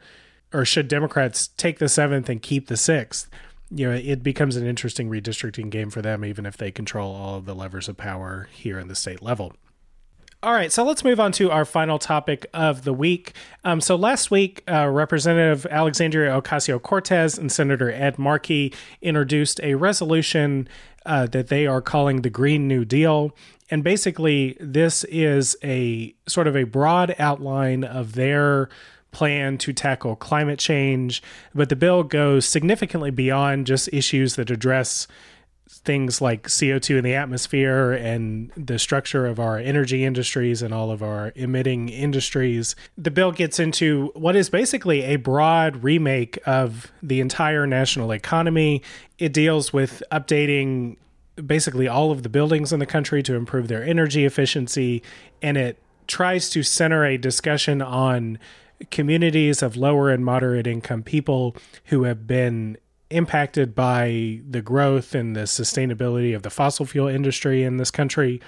or should Democrats take the 7th and keep the 6th. You know, it becomes an interesting redistricting game for them, even if they control all of the levers of power here in the state level. All right, so let's move on to our final topic of the week. So last week, Representative Alexandria Ocasio-Cortez and Senator Ed Markey introduced a resolution that they are calling the Green New Deal. And basically, this is a sort of a broad outline of their plan to tackle climate change. But the bill goes significantly beyond just issues that address things like CO2 in the atmosphere and the structure of our energy industries and all of our emitting industries. The bill gets into what is basically a broad remake of the entire national economy. It deals with updating basically all of the buildings in the country to improve their energy efficiency, and it tries to center a discussion on communities of lower and moderate income people who have been impacted by the growth and the sustainability of the fossil fuel industry in this country.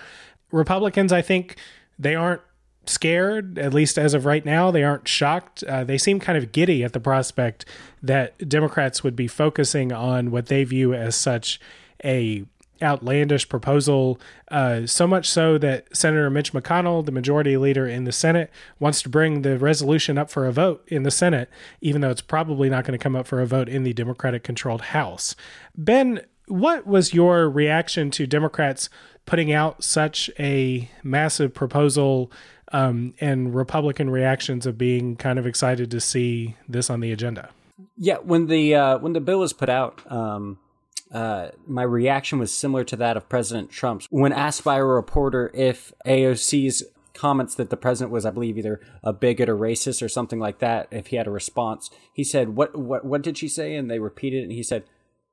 Republicans, I think, they aren't scared, at least as of right now. They aren't shocked. They seem kind of giddy at the prospect that Democrats would be focusing on what they view as such a outlandish proposal, so much so that Senator Mitch McConnell, the majority leader in the Senate, wants to bring the resolution up for a vote in the Senate, even though it's probably not going to come up for a vote in the Democratic-controlled House. Ben, what was your reaction to Democrats putting out such a massive proposal, and Republican reactions of being kind of excited to see this on the agenda? Yeah, when the bill was put out, my reaction was similar to that of President Trump's. When asked by a reporter if AOC's comments that the president was, I believe, either a bigot or racist or something like that, if he had a response, he said, what did she say? And they repeated it, and he said,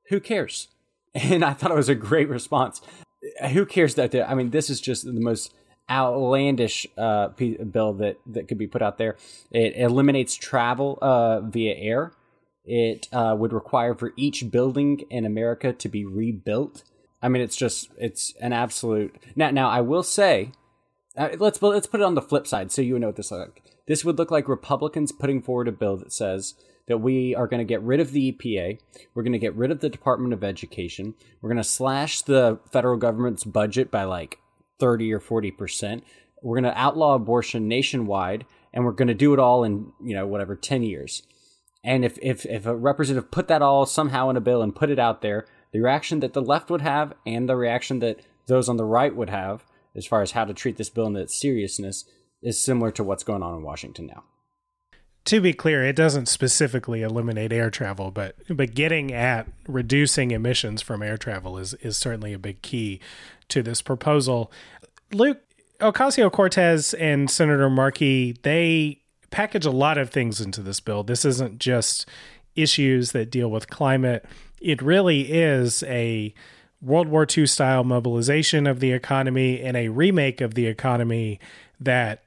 who cares? And I thought it was a great response. Who cares that? I mean, this is just the most outlandish bill that could be put out there. It eliminates travel via air. It would require for each building in America to be rebuilt. I mean, it's an absolute. Now I will say, let's put it on the flip side, so you know what this looks like. This would look like Republicans putting forward a bill that says that we are going to get rid of the EPA, we're going to get rid of the Department of Education, we're going to slash the federal government's budget by like 30 or 40%, we're going to outlaw abortion nationwide, and we're going to do it all in 10 years. And if a representative put that all somehow in a bill and put it out there, the reaction that the left would have and the reaction that those on the right would have as far as how to treat this bill and its seriousness is similar to what's going on in Washington now. To be clear, it doesn't specifically eliminate air travel, but getting at reducing emissions from air travel is certainly a big key to this proposal. Luke, Ocasio-Cortez and Senator Markey, they package a lot of things into this bill. This isn't just issues that deal with climate. It really is a World War II style mobilization of the economy and a remake of the economy that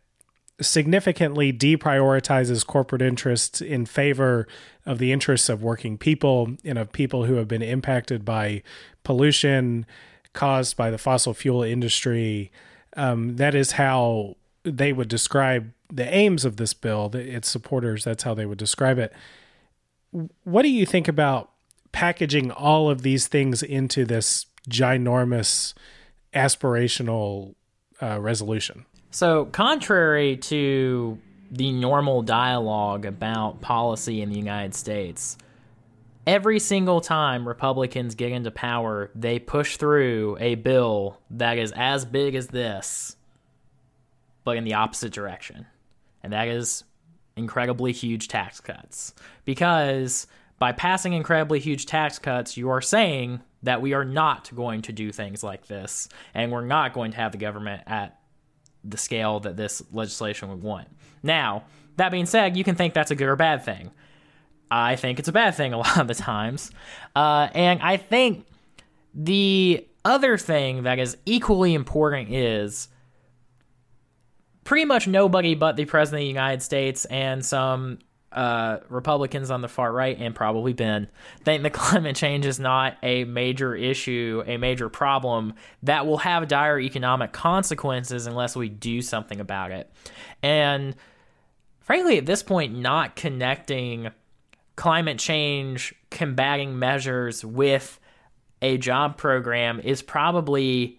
significantly deprioritizes corporate interests in favor of the interests of working people and of people who have been impacted by pollution caused by the fossil fuel industry. That is how they would describe the aims of this bill, its supporters, that's how they would describe it. What do you think about packaging all of these things into this ginormous aspirational resolution? So contrary to the normal dialogue about policy in the United States, every single time Republicans get into power, they push through a bill that is as big as this, but in the opposite direction. And that is incredibly huge tax cuts, because by passing incredibly huge tax cuts, you are saying that we are not going to do things like this, and we're not going to have the government at the scale that this legislation would want. Now, that being said, you can think that's a good or bad thing. I think it's a bad thing a lot of the times. And I think the other thing that is equally important is pretty much nobody but the President of the United States and some Republicans on the far right, and probably Ben, think that climate change is not a major issue, a major problem that will have dire economic consequences unless we do something about it. And frankly, at this point, not connecting climate change combating measures with a job program is probably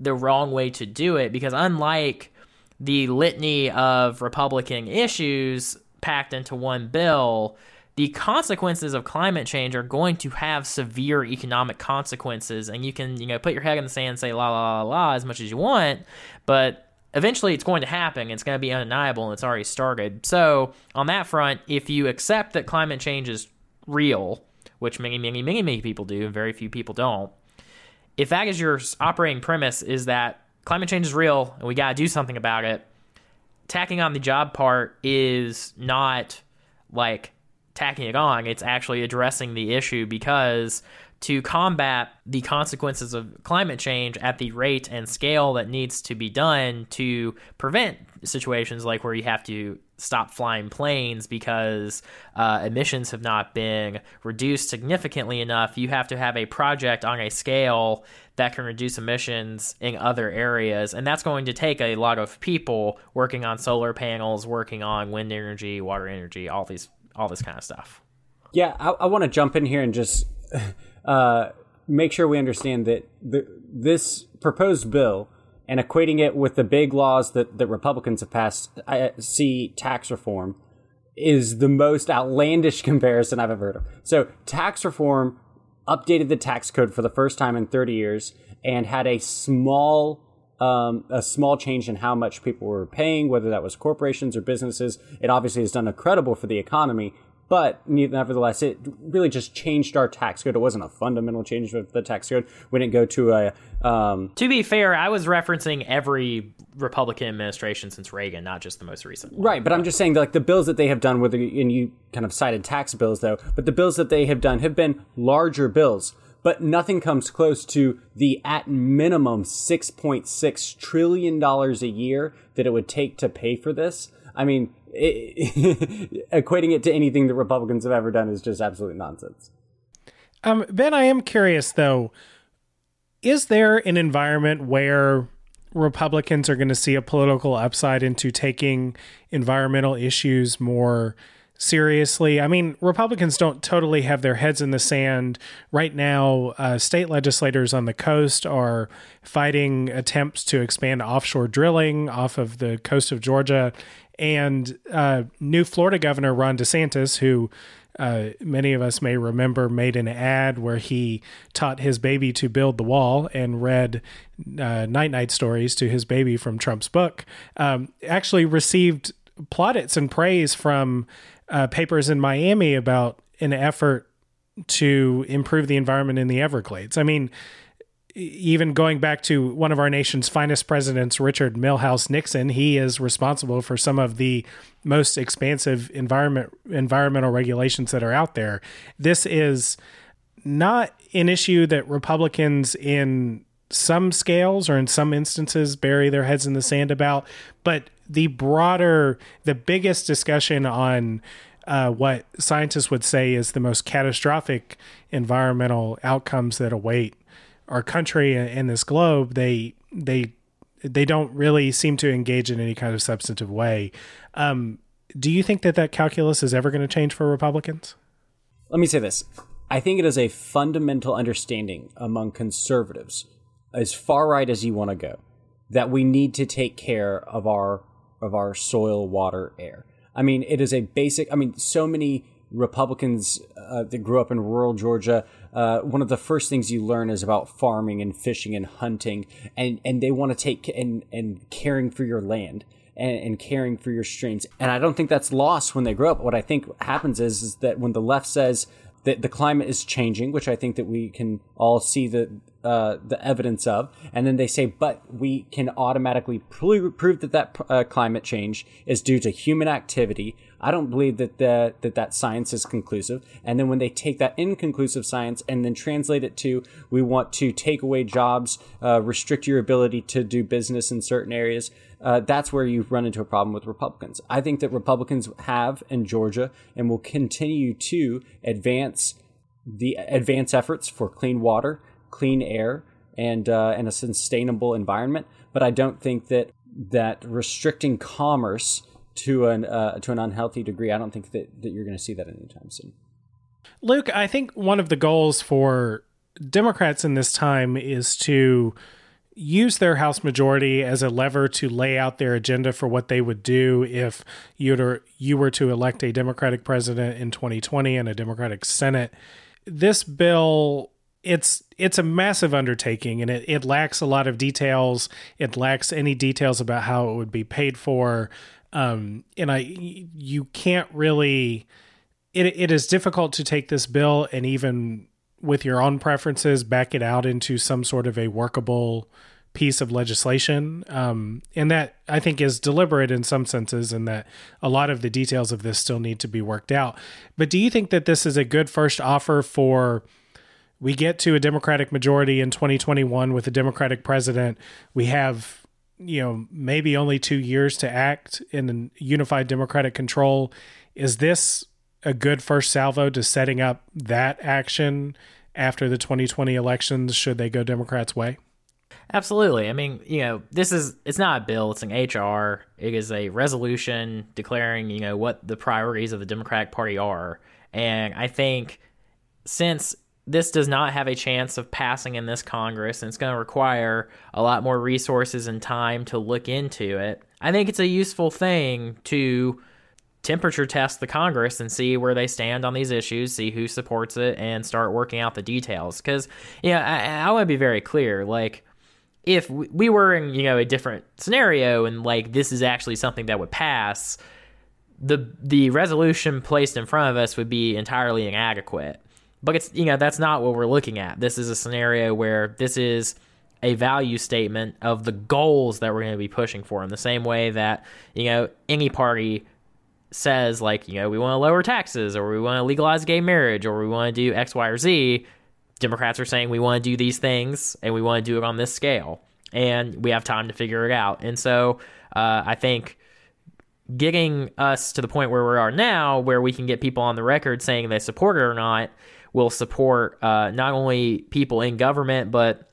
the wrong way to do it, because unlike the litany of Republican issues packed into one bill, the consequences of climate change are going to have severe economic consequences, and you can, you know, put your head in the sand and say la la la la as much as you want, but eventually it's going to happen. It's going to be undeniable, and it's already started. So on that front, if you accept that climate change is real, which many people do and very few people don't, if that is your operating premise, is that climate change is real and we got to do something about it, tacking on the job part is not like tacking it on. It's actually addressing the issue, because to combat the consequences of climate change at the rate and scale that needs to be done to prevent situations like where you have to stop flying planes because emissions have not been reduced significantly enough, you have to have a project on a scale that can reduce emissions in other areas. And that's going to take a lot of people working on solar panels, working on wind energy, water energy, all this kind of stuff. Yeah, I want to jump in here and just... make sure we understand that this proposed bill and equating it with the big laws that Republicans have passed, see tax reform, is the most outlandish comparison I've ever heard of. So tax reform updated the tax code for the first time in 30 years and had a small change in how much people were paying, whether that was corporations or businesses. It obviously has done incredible for the economy. But nevertheless, it really just changed our tax code. It wasn't a fundamental change of the tax code. We didn't go to a... To be fair, I was referencing every Republican administration since Reagan, not just the most recent one. Right, but I'm just saying that, like, the bills that they have done, and you kind of cited tax bills, though, but the bills that they have done have been larger bills, but nothing comes close to the at minimum $6.6 trillion a year that it would take to pay for this. I mean... equating it to anything that Republicans have ever done is just absolute nonsense. Ben, I am curious, though. Is there an environment where Republicans are going to see a political upside into taking environmental issues more seriously? I mean, Republicans don't totally have their heads in the sand. Right now, state legislators on the coast are fighting attempts to expand offshore drilling off of the coast of Georgia. And new Florida Governor Ron DeSantis, who many of us may remember, made an ad where he taught his baby to build the wall and read night-night stories to his baby from Trump's book, actually received plaudits and praise from papers in Miami about an effort to improve the environment in the Everglades. I mean, even going back to one of our nation's finest presidents, Richard Milhouse Nixon, he is responsible for some of the most expansive environmental regulations that are out there. This is not an issue that Republicans in some scales or in some instances bury their heads in the sand about, but the biggest discussion on what scientists would say is the most catastrophic environmental outcomes that await our country and this globe, they don't really seem to engage in any kind of substantive way. Do you think that calculus is ever going to change for Republicans? Let me say this. I think it is a fundamental understanding among conservatives, as far right as you want to go, that we need to take care of our soil, water, air. I mean, it is a basic... I mean, so many Republicans that grew up in rural Georgia, one of the first things you learn is about farming and fishing and hunting, and they want to take and caring for your land. and caring for your strengths. And I don't think that's lost when they grow up. What I think happens is that when the left says that the climate is changing, which I think that we can all see the evidence of, and then they say, but we can automatically prove that climate change is due to human activity. I don't believe that science is conclusive. And then when they take that inconclusive science and then translate it to, we want to take away jobs, restrict your ability to do business in certain areas, that's where you run into a problem with Republicans. I think that Republicans have in Georgia and will continue to advance efforts for clean water, clean air, and a sustainable environment. But I don't think that restricting commerce to an unhealthy degree, I don't think that you're going to see that anytime soon. Luke, I think one of the goals for Democrats in this time is to use their House majority as a lever to lay out their agenda for what they would do if you were to elect a Democratic president in 2020 and a Democratic Senate. This bill, it's a massive undertaking, and it lacks a lot of details. It lacks any details about how it would be paid for. You can't really, it is difficult to take this bill and even with your own preferences, back it out into some sort of a workable piece of legislation. And that I think is deliberate in some senses, and that a lot of the details of this still need to be worked out. But do you think that this is a good first offer for, we get to a Democratic majority in 2021 with a Democratic president, we have, maybe only 2 years to act in unified Democratic control. Is this a good first salvo to setting up that action after the 2020 elections, should they go Democrats' way? Absolutely. I mean, it's not a bill, it's an HR. It is a resolution declaring, what the priorities of the Democratic Party are. And I think since this does not have a chance of passing in this Congress, and it's going to require a lot more resources and time to look into it, I think it's a useful thing to temperature test the Congress and see where they stand on these issues, see who supports it, and start working out the details. Because, I want to be very clear, like, if we were in, a different scenario and, like, this is actually something that would pass, the resolution placed in front of us would be entirely inadequate. But it's, that's not what we're looking at. This is a scenario where this is a value statement of the goals that we're going to be pushing for, in the same way that, any party says, like, we want to lower taxes, or we want to legalize gay marriage, or we want to do X, Y, or Z. Democrats are saying we want to do these things and we want to do it on this scale, and we have time to figure it out. And so I think getting us to the point where we are now, where we can get people on the record saying they support it or not, will support not only people in government, but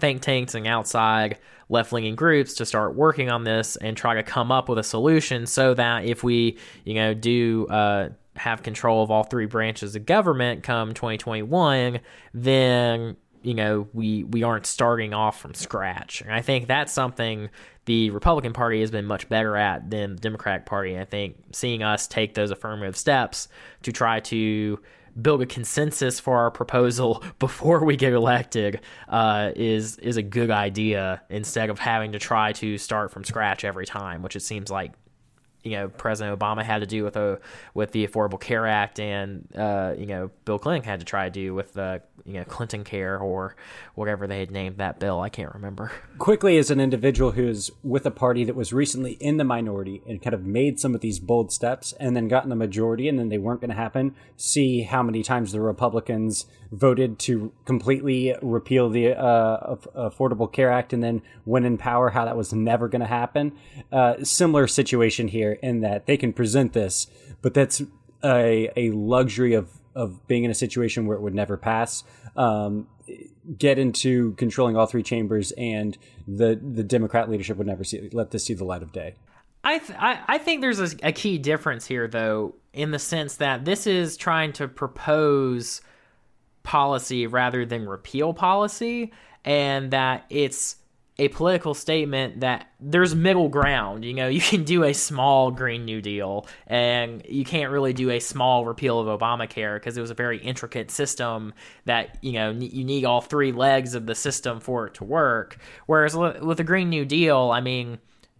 think tanks and outside left-leaning groups to start working on this and try to come up with a solution, so that if we, do have control of all three branches of government come 2021, then, we aren't starting off from scratch. And I think that's something the Republican Party has been much better at than the Democratic Party. And I think seeing us take those affirmative steps to try to build a consensus for our proposal before we get elected is a good idea, instead of having to try to start from scratch every time, which it seems like President Obama had to do with the Affordable Care Act, and Bill Clinton had to try to do with the Clinton Care, or whatever they had named that bill. I can't remember. Quickly, as an individual who's with a party that was recently in the minority and kind of made some of these bold steps and then gotten the majority and then they weren't going to happen, see how many times the Republicans voted to completely repeal the Affordable Care Act, and then when in power, how that was never going to happen. Similar situation here, in that they can present this, but that's a luxury of being in a situation where it would never pass. Get into controlling all three chambers, and the Democrat leadership would never let this see the light of day. I think there's a key difference here, though, in the sense that this is trying to propose policy rather than repeal policy, and that it's a political statement that there's middle ground. You can do a small Green New Deal, and you can't really do a small repeal of Obamacare, because it was a very intricate system that, you need all three legs of the system for it to work. Whereas with the Green New Deal, I mean,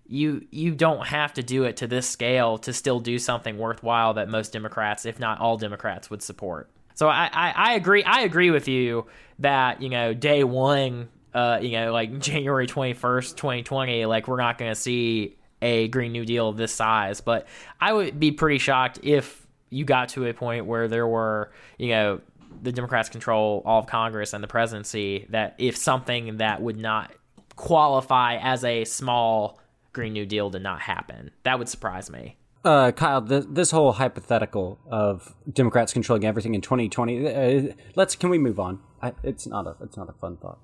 you don't have to do it to this scale to still do something worthwhile that most Democrats, if not all Democrats, would support. So I agree. I agree with you that, you know, day one, like January 21st, 2020, like we're not going to see a Green New Deal of this size. But I would be pretty shocked if you got to a point where there were, you know, the Democrats control all of Congress and the presidency, that if something that would not qualify as a small Green New Deal did not happen. That would surprise me. Kyle, this whole hypothetical of Democrats controlling everything in 2020, can we move on? It's not a fun thought.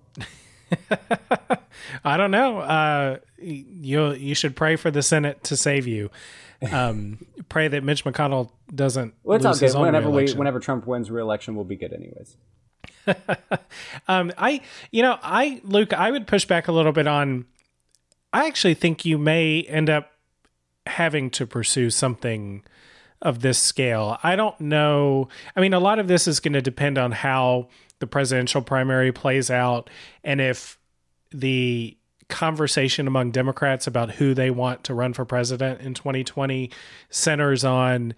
I don't know. You should pray for the Senate to save you. Pray that Mitch McConnell doesn't lose his own re-election. Whenever Trump wins re-election, we'll be good anyways. Luke, I would push back a little bit on. I actually think you may end up having to pursue something of this scale. I don't know. I mean, a lot of this is going to depend on how the presidential primary plays out and if the conversation among Democrats about who they want to run for president in 2020 centers on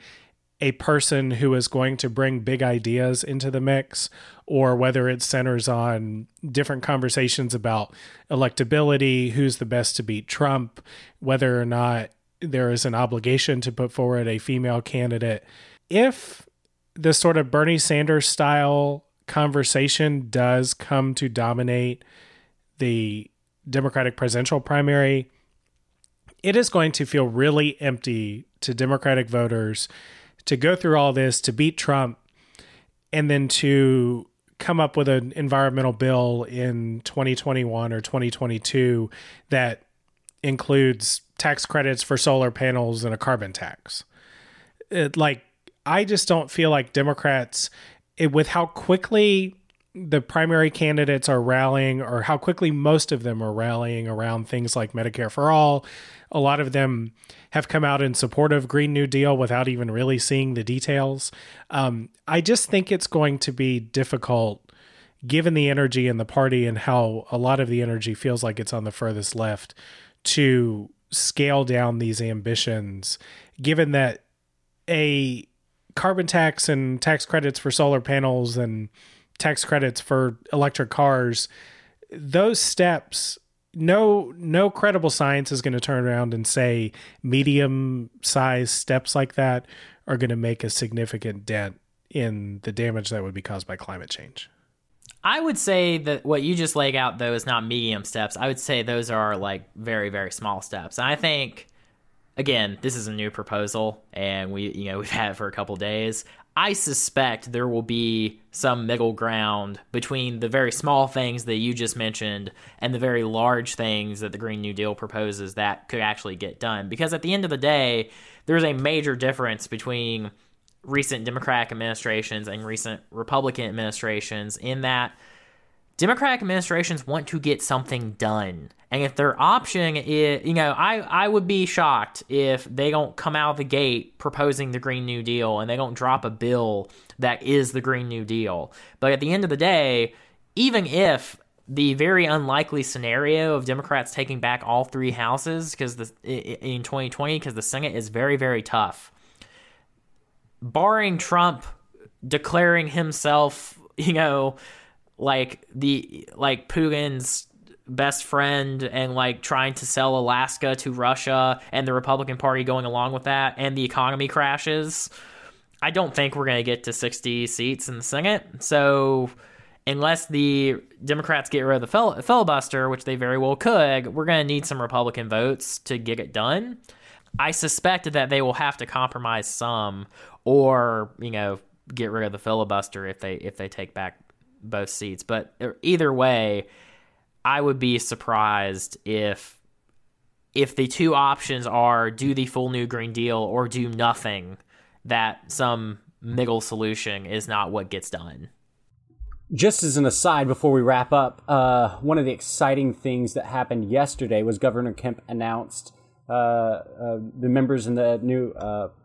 a person who is going to bring big ideas into the mix, or whether it centers on different conversations about electability, who's the best to beat Trump, whether or not there is an obligation to put forward a female candidate. If this sort of Bernie Sanders style conversation does come to dominate the Democratic presidential primary, it is going to feel really empty to Democratic voters to go through all this, to beat Trump, and then to come up with an environmental bill in 2021 or 2022 that includes tax credits for solar panels and a carbon tax. I just don't feel like Democrats, with how quickly the primary candidates are rallying, or how quickly most of them are rallying around things like Medicare for All. A lot of them have come out in support of Green New Deal without even really seeing the details. I just think it's going to be difficult given the energy in the party and how a lot of the energy feels like it's on the furthest left to scale down these ambitions, given that a carbon tax and tax credits for solar panels and tax credits for electric cars, those steps, no credible science is going to turn around and say medium-sized steps like that are going to make a significant dent in the damage that would be caused by climate change. I would say that what you just laid out, though, is not medium steps. I would say those are like very, very small steps. And I think, again, this is a new proposal, and we've had it for a couple of days. I suspect there will be some middle ground between the very small things that you just mentioned and the very large things that the Green New Deal proposes that could actually get done. Because at the end of the day, there's a major difference between recent Democratic administrations and recent Republican administrations in that Democratic administrations want to get something done. And if their option is, I would be shocked if they don't come out of the gate proposing the Green New Deal and they don't drop a bill that is the Green New Deal. But at the end of the day, even if the very unlikely scenario of Democrats taking back all three houses in 2020, because the Senate is very, very tough, barring Trump declaring himself, like Putin's best friend and like trying to sell Alaska to Russia and the Republican Party going along with that and the economy crashes, I don't think we're going to get to 60 seats in the Senate. So unless the Democrats get rid of the filibuster, which they very well could, we're going to need some Republican votes to get it done. I suspect that they will have to compromise some or, get rid of the filibuster if they take back both seats. But either way, I would be surprised if the two options are do the full new Green Deal or do nothing, that some middle solution is not what gets done. Just as an aside before we wrap up, one of the exciting things that happened yesterday was Governor Kemp announced the members in the new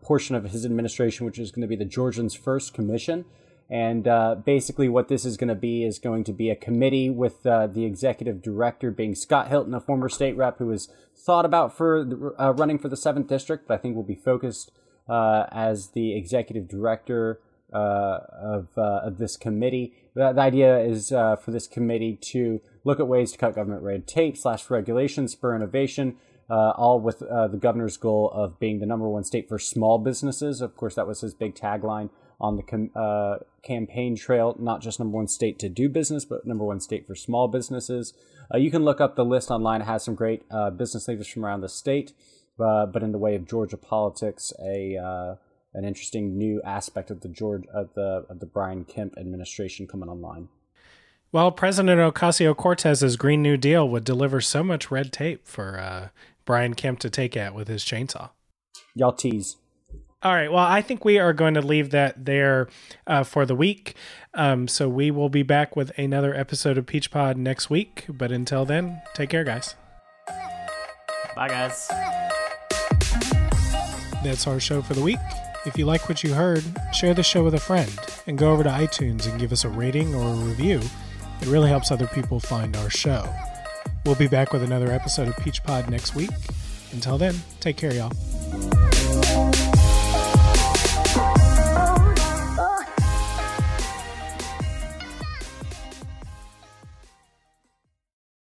portion of his administration, which is going to be the Georgians First Commission. And basically what this is going to be a committee with the executive director being Scott Hilton, a former state rep who was thought about for running for the 7th District, but I think will be focused as the executive director of this committee. The idea is for this committee to look at ways to cut government red tape / regulation, spur innovation, all with the governor's goal of being the #1 state for small businesses. Of course, that was his big tagline on the campaign trail, not just #1 state to do business, but #1 state for small businesses. You can look up the list online. It has some great business leaders from around the state, but in the way of Georgia politics, an interesting new aspect of the Georgia of the Brian Kemp administration coming online. Well, President Ocasio-Cortez's Green New Deal would deliver so much red tape for Brian Kemp to take at with his chainsaw. Y'all tease. All right. Well, I think we are going to leave that there for the week. So we will be back with another episode of Peach Pod next week. But until then, take care, guys. Bye, guys. That's our show for the week. If you like what you heard, share the show with a friend and go over to iTunes and give us a rating or a review. It really helps other people find our show. We'll be back with another episode of Peach Pod next week. Until then, take care, y'all.